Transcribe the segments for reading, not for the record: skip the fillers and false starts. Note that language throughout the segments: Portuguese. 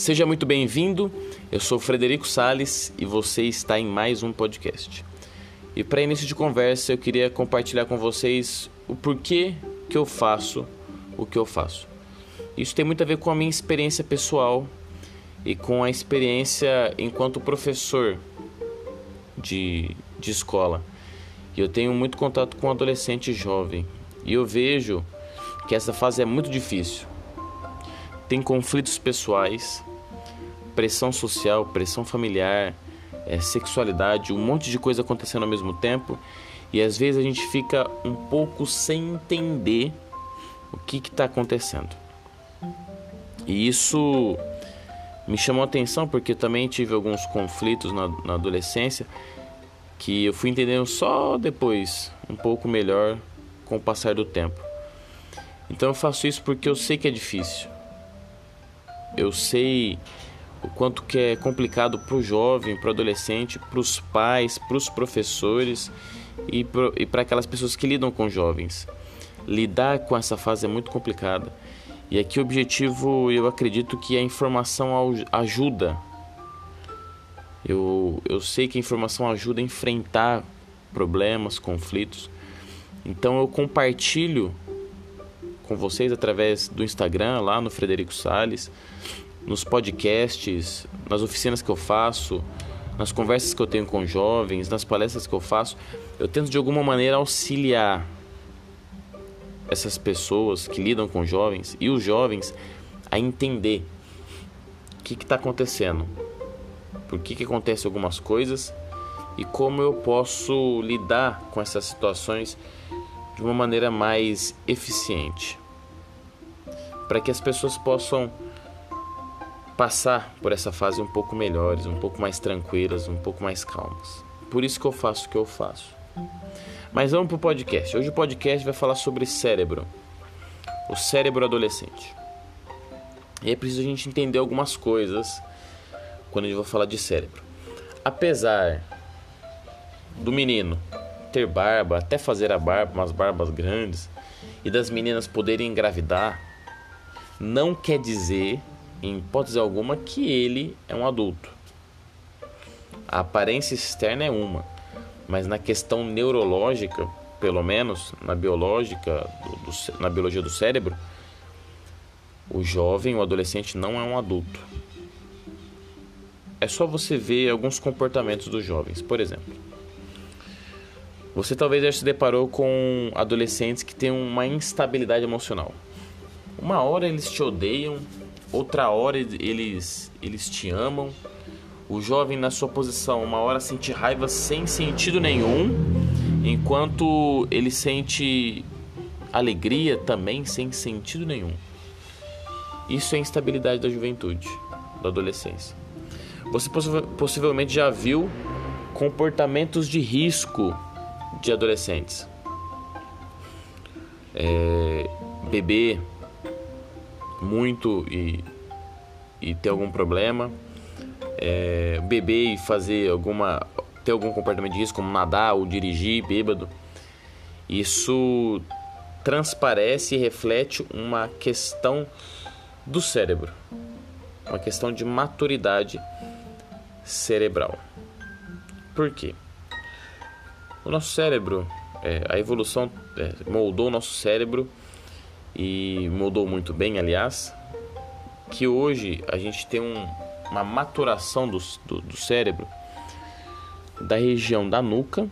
Seja muito bem-vindo, eu sou Frederico Salles e você está em mais um podcast. E para início de conversa eu queria compartilhar com vocês o porquê que eu faço o que eu faço. Isso tem muito a ver com a minha experiência pessoal e com a experiência enquanto professor de escola. Eu tenho muito contato com adolescente jovem e eu vejo que essa fase é muito difícil. Tem conflitos pessoais, pressão social, pressão familiar, sexualidade, um monte de coisa acontecendo ao mesmo tempo. E às vezes a gente fica um pouco sem entender o que está acontecendo. E isso me chamou a atenção porque eu também tive alguns conflitos na adolescência que eu fui entendendo só depois, um pouco melhor com o passar do tempo. Então eu faço isso porque eu sei que é difícil. Eu sei o quanto que é complicado para o jovem, para o adolescente, para os pais, para os professores e para aquelas pessoas que lidam com jovens. Lidar com essa fase é muito complicada. E aqui o objetivo, eu acredito que a informação ajuda. Eu sei que a informação ajuda a enfrentar problemas, conflitos. Então eu compartilho com vocês através do Instagram, lá no Frederico Salles, nos podcasts, nas oficinas que eu faço, nas conversas que eu tenho com jovens, nas palestras que eu faço. Eu tento de alguma maneira auxiliar essas pessoas que lidam com jovens e os jovens a entender o que está acontecendo, por que acontecem algumas coisas e como eu posso lidar com essas situações de uma maneira mais eficiente, para que as pessoas possam passar por essa fase um pouco melhores, um pouco mais tranquilas, um pouco mais calmas. Por isso que eu faço o que eu faço. Mas vamos para o podcast. Hoje o podcast vai falar sobre cérebro, o cérebro adolescente. E é preciso a gente entender algumas coisas quando eu vou falar de cérebro. Apesar do menino ter barba, até fazer a barba, umas barbas grandes, e das meninas poderem engravidar, não quer dizer, em hipótese alguma, que ele é um adulto. A aparência externa é uma, mas na questão neurológica, pelo menos na biológica, na biologia do cérebro, o jovem, o adolescente não é um adulto. É só você ver alguns comportamentos dos jovens. Por exemplo, você talvez já se deparou com adolescentes que têm uma instabilidade emocional. Uma hora eles te odeiam, outra hora eles te amam. O jovem na sua posição, uma hora sente raiva sem sentido nenhum, enquanto ele sente alegria também sem sentido nenhum. Isso é a instabilidade da juventude, da adolescência. Você possivelmente já viu comportamentos de risco de adolescentes. Beber muito e ter algum problema, beber e fazer ter algum comportamento de risco, como nadar ou dirigir bêbado. Isso transparece e reflete uma questão do cérebro, uma questão de maturidade cerebral. Por quê? O nosso cérebro, a evolução moldou o nosso cérebro e moldou muito bem, aliás, que hoje a gente tem uma maturação do cérebro da região da nuca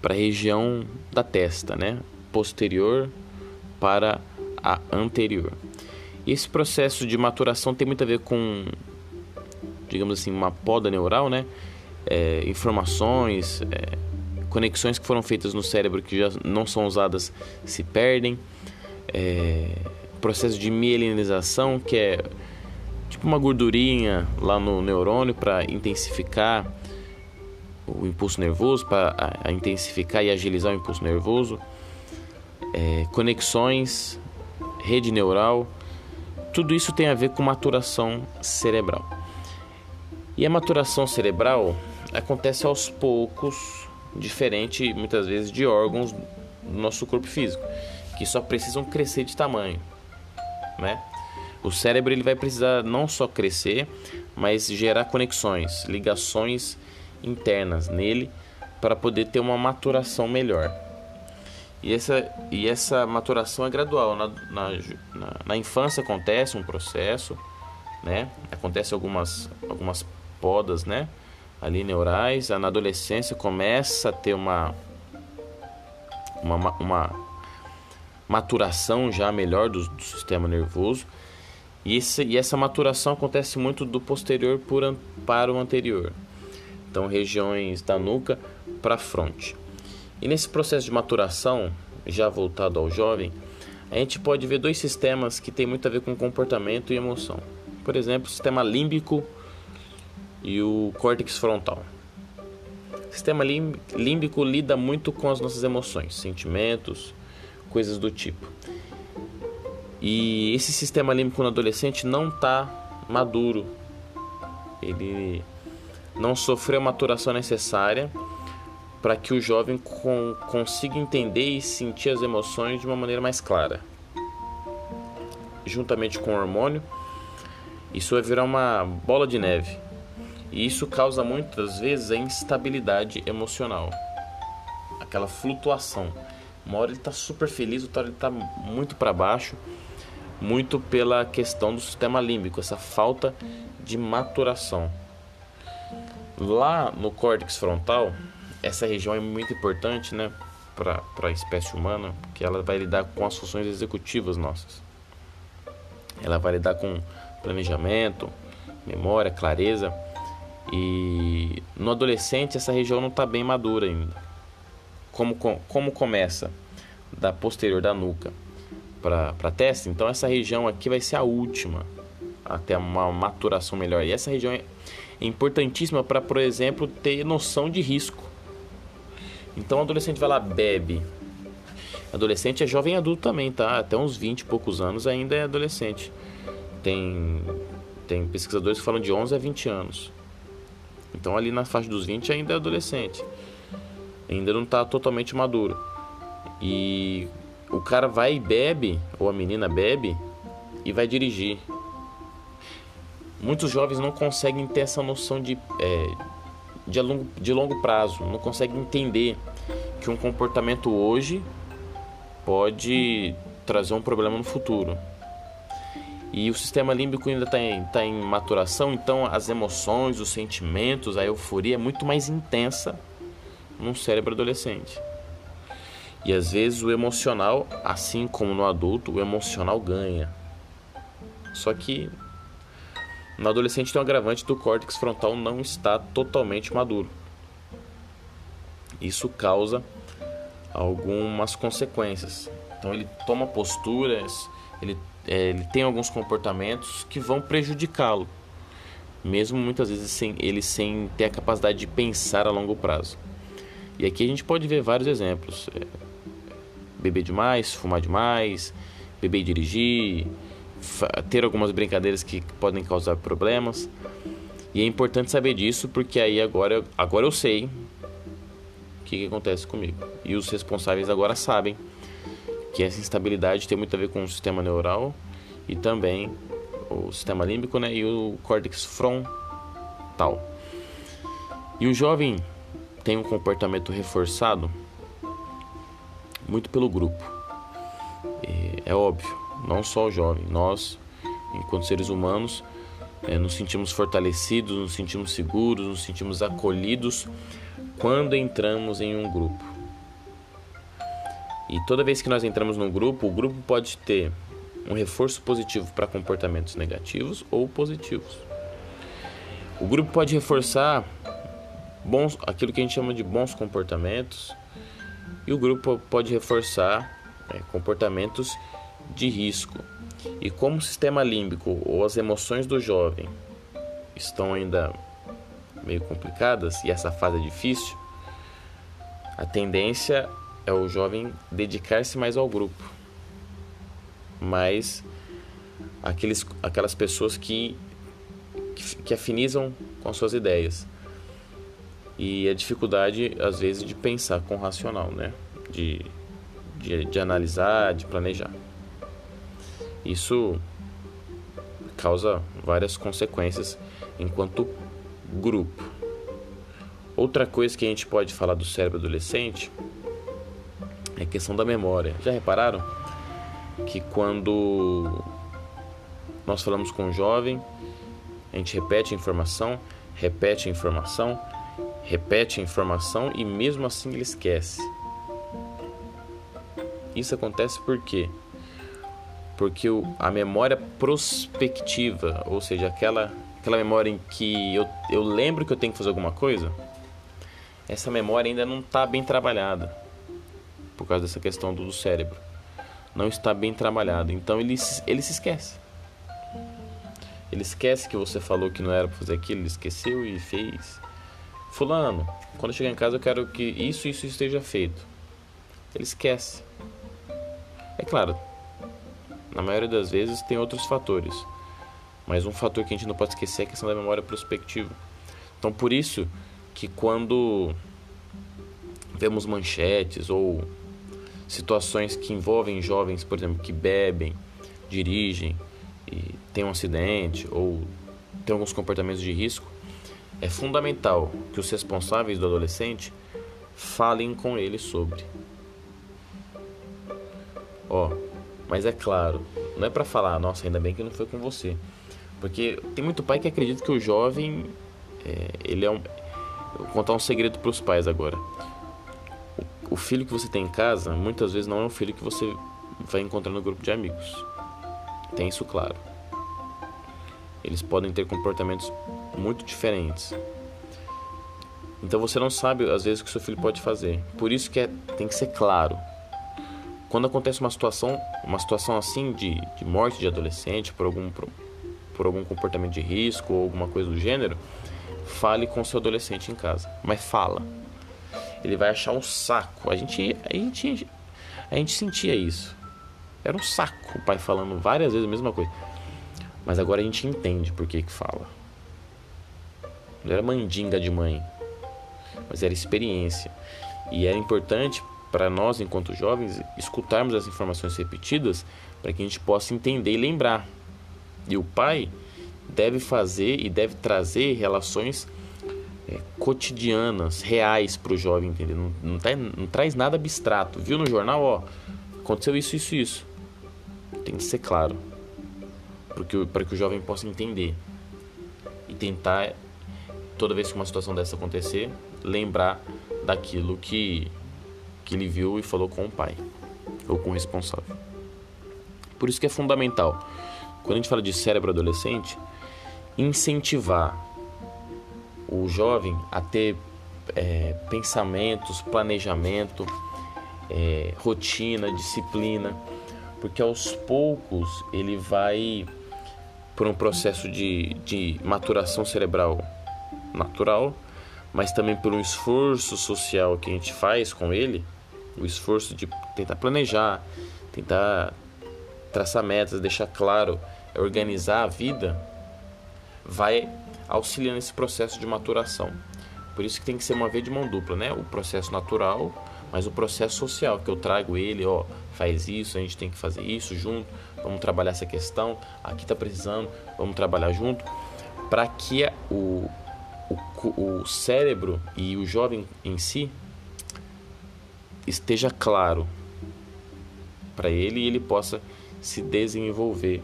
para a região da testa, né? Posterior para a anterior. Esse processo de maturação tem muito a ver com, digamos assim, uma poda neural, né? Informações, conexões que foram feitas no cérebro que já não são usadas se perdem, processo de mielinização, que é tipo uma gordurinha lá no neurônio para intensificar o impulso nervoso, para intensificar e agilizar o impulso nervoso, conexões, rede neural, tudo isso tem a ver com maturação cerebral. E a maturação cerebral acontece aos poucos, diferente muitas vezes de órgãos do nosso corpo físico, que só precisam crescer de tamanho, né? O cérebro ele vai precisar não só crescer, mas gerar conexões, ligações internas nele para poder ter uma maturação melhor. E essa maturação é gradual. Na infância acontece um processo, né? Acontece algumas podas, né? Ali neurais. Na adolescência começa a ter uma maturação já melhor do sistema nervoso. E essa maturação acontece muito do posterior para o anterior. Então, regiões da nuca para a fronte. E nesse processo de maturação, já voltado ao jovem, a gente pode ver dois sistemas que tem muito a ver com comportamento e emoção. Por exemplo, o sistema límbico e o córtex frontal. O sistema límbico lida muito com as nossas emoções, sentimentos, coisas do tipo. E esse sistema límbico no adolescente não está maduro. Ele não sofreu a maturação necessária para que o jovem consiga entender e sentir as emoções de uma maneira mais clara. Juntamente com o hormônio, isso vai virar uma bola de neve. E isso causa muitas vezes a instabilidade emocional. Aquela flutuação. Uma hora ele está super feliz, outra hora ele está muito para baixo. Muito pela questão do sistema límbico, essa falta de maturação. Lá no córtex frontal, essa região é muito importante, né, para a espécie humana, porque ela vai lidar com as funções executivas nossas. Ela vai lidar com planejamento, memória, clareza. E no adolescente essa região não está bem madura ainda. Como começa? Da posterior da nuca para a testa, então essa região aqui vai ser a última até uma maturação melhor. E essa região é importantíssima para, por exemplo, ter noção de risco. Então o adolescente vai lá, bebe. Adolescente é jovem adulto também, tá? Até uns 20 e poucos anos ainda é adolescente. Tem pesquisadores que falam de 11 a 20 anos. Então ali na faixa dos 20 ainda é adolescente. Ainda não está totalmente maduro. E o cara vai e bebe, ou a menina bebe, e vai dirigir. Muitos jovens não conseguem ter essa noção de longo prazo, não conseguem entender que um comportamento hoje pode trazer um problema no futuro. E o sistema límbico ainda está em maturação, então as emoções, os sentimentos, a euforia é muito mais intensa num cérebro adolescente. E às vezes o emocional, assim como no adulto, o emocional ganha. Só que no adolescente tem um agravante do córtex frontal não estar totalmente maduro. Isso causa algumas consequências. Então ele toma posturas, ele tem alguns comportamentos que vão prejudicá-lo. Mesmo muitas vezes sem ter a capacidade de pensar a longo prazo. E aqui a gente pode ver vários exemplos. Beber demais, fumar demais, beber e dirigir, ter algumas brincadeiras que podem causar problemas. E é importante saber disso, porque aí agora eu sei o que acontece comigo. E os responsáveis agora sabem que essa instabilidade tem muito a ver com o sistema neural e também o sistema límbico, né, e o córtex frontal. E o jovem tem um comportamento reforçado muito pelo grupo. É óbvio, não só o jovem. Nós, enquanto seres humanos, nos sentimos fortalecidos, nos sentimos seguros, nos sentimos acolhidos quando entramos em um grupo. E toda vez que nós entramos num grupo, o grupo pode ter um reforço positivo para comportamentos negativos ou positivos. O grupo pode reforçar aquilo que a gente chama de bons comportamentos, e o grupo pode reforçar comportamentos de risco. E como o sistema límbico ou as emoções do jovem estão ainda meio complicadas e essa fase é difícil, a tendência é o jovem dedicar-se mais ao grupo, mais aquelas pessoas que afinizam com as suas ideias. E a dificuldade, às vezes, de pensar com o racional, né? De analisar, de planejar. Isso causa várias consequências enquanto grupo. Outra coisa que a gente pode falar do cérebro adolescente é a questão da memória. Já repararam que quando nós falamos com um jovem, a gente repete a informação e mesmo assim ele esquece? Isso acontece por quê? Porque a memória prospectiva, ou seja, aquela memória em que eu lembro que eu tenho que fazer alguma coisa, essa memória ainda não está bem trabalhada, por causa dessa questão do cérebro. Não está bem trabalhado, então ele se esquece. Ele esquece que você falou que não era para fazer aquilo, ele esqueceu e fez. Fulano, quando eu chegar em casa eu quero que isso esteja feito. Ele esquece. É claro, na maioria das vezes tem outros fatores, mas um fator que a gente não pode esquecer é a questão da memória prospectiva. Então, por isso que quando vemos manchetes ou situações que envolvem jovens, por exemplo, que bebem, dirigem e tem um acidente ou tem alguns comportamentos de risco, é fundamental que os responsáveis do adolescente falem com ele sobre. Mas é claro, não é pra falar, nossa, ainda bem que não foi com você. Porque tem muito pai que acredita que o jovem, vou contar um segredo pros pais agora. O filho que você tem em casa, muitas vezes não é um filho que você vai encontrar no grupo de amigos. Tem isso claro. Eles podem ter comportamentos muito diferentes. Então você não sabe, às vezes, o que seu filho pode fazer. Por isso que tem que ser claro. Quando acontece uma situação assim de morte de adolescente por algum comportamento de risco ou alguma coisa do gênero, fale com o seu adolescente em casa. Mas fala. Ele vai achar um saco. A gente sentia isso. Era um saco o pai falando várias vezes a mesma coisa. Mas agora a gente entende por que fala. Não era mandinga de mãe, mas era experiência. E era importante para nós, enquanto jovens, escutarmos as informações repetidas para que a gente possa entender e lembrar. E o pai deve fazer e deve trazer relações cotidianas, reais, para o jovem entender. Não traz nada abstrato. Viu no jornal, aconteceu isso. Tem que ser claro, para que o jovem possa entender e tentar, toda vez que uma situação dessa acontecer, lembrar daquilo que ele viu e falou com o pai ou com o responsável. Por isso que é fundamental, quando a gente fala de cérebro adolescente, incentivar o jovem a ter pensamentos, planejamento, rotina, disciplina, porque aos poucos ele vai por um processo de maturação cerebral natural, mas também por um esforço social que a gente faz com ele, o esforço de tentar planejar, tentar traçar metas, deixar claro, organizar a vida, vai auxiliando esse processo de maturação. Por isso que tem que ser uma via de mão dupla, né? O processo natural, mas o processo social, que eu trago ele, faz isso, a gente tem que fazer isso junto, vamos trabalhar essa questão, aqui tá precisando, vamos trabalhar junto, para que o cérebro e o jovem em si esteja claro para ele e ele possa se desenvolver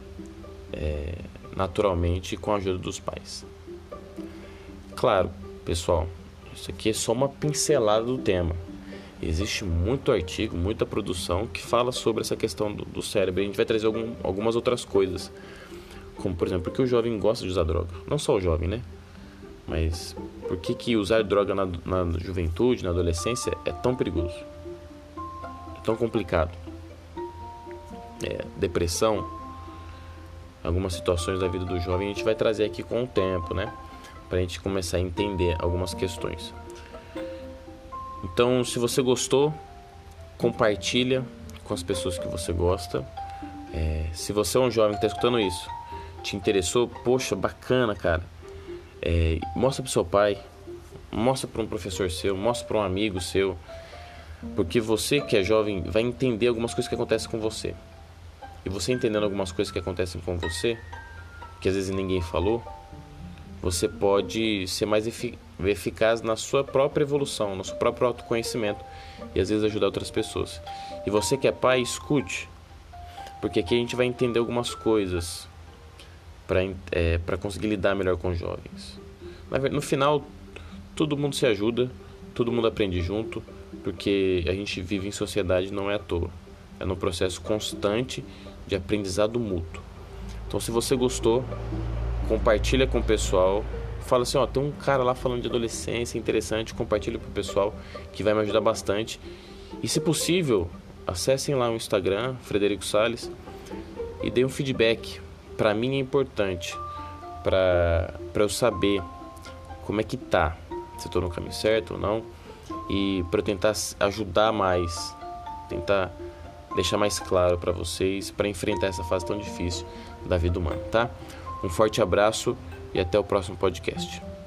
naturalmente com a ajuda dos pais. Claro, pessoal, isso aqui é só uma pincelada do tema. Existe muito artigo, muita produção que fala sobre essa questão do cérebro. A gente vai trazer algumas outras coisas, como, por exemplo, porque o jovem gosta de usar droga. Não só o jovem, né? Mas por que usar droga na juventude, na adolescência, é tão perigoso? É tão complicado? Depressão, algumas situações da vida do jovem, a gente vai trazer aqui com o tempo, né? Pra gente começar a entender algumas questões. Então, se você gostou, compartilha com as pessoas que você gosta. Se você é um jovem que tá escutando isso, te interessou, poxa, bacana, cara. Mostra pro seu pai, mostra para um professor seu, mostra para um amigo seu, porque você que é jovem vai entender algumas coisas que acontecem com você, e você entendendo algumas coisas que acontecem com você, que às vezes ninguém falou, você pode ser mais eficaz na sua própria evolução, no seu próprio autoconhecimento e às vezes ajudar outras pessoas. E você que é pai, escute, porque aqui a gente vai entender algumas coisas para conseguir lidar melhor com os jovens. No final, todo mundo se ajuda, todo mundo aprende junto, porque a gente vive em sociedade, não é à toa. É num processo constante de aprendizado mútuo. Então, se você gostou, compartilha com o pessoal. Fala assim, ó, tem um cara lá falando de adolescência, interessante, compartilha pro pessoal, que vai me ajudar bastante. E se possível, acessem lá o Instagram, Frederico Salles, e dê um feedback. Pra mim é importante, pra eu saber como é que tá, se eu tô no caminho certo ou não, e pra eu tentar ajudar mais, tentar deixar mais claro pra vocês, pra enfrentar essa fase tão difícil da vida humana, tá? Um forte abraço e até o próximo podcast.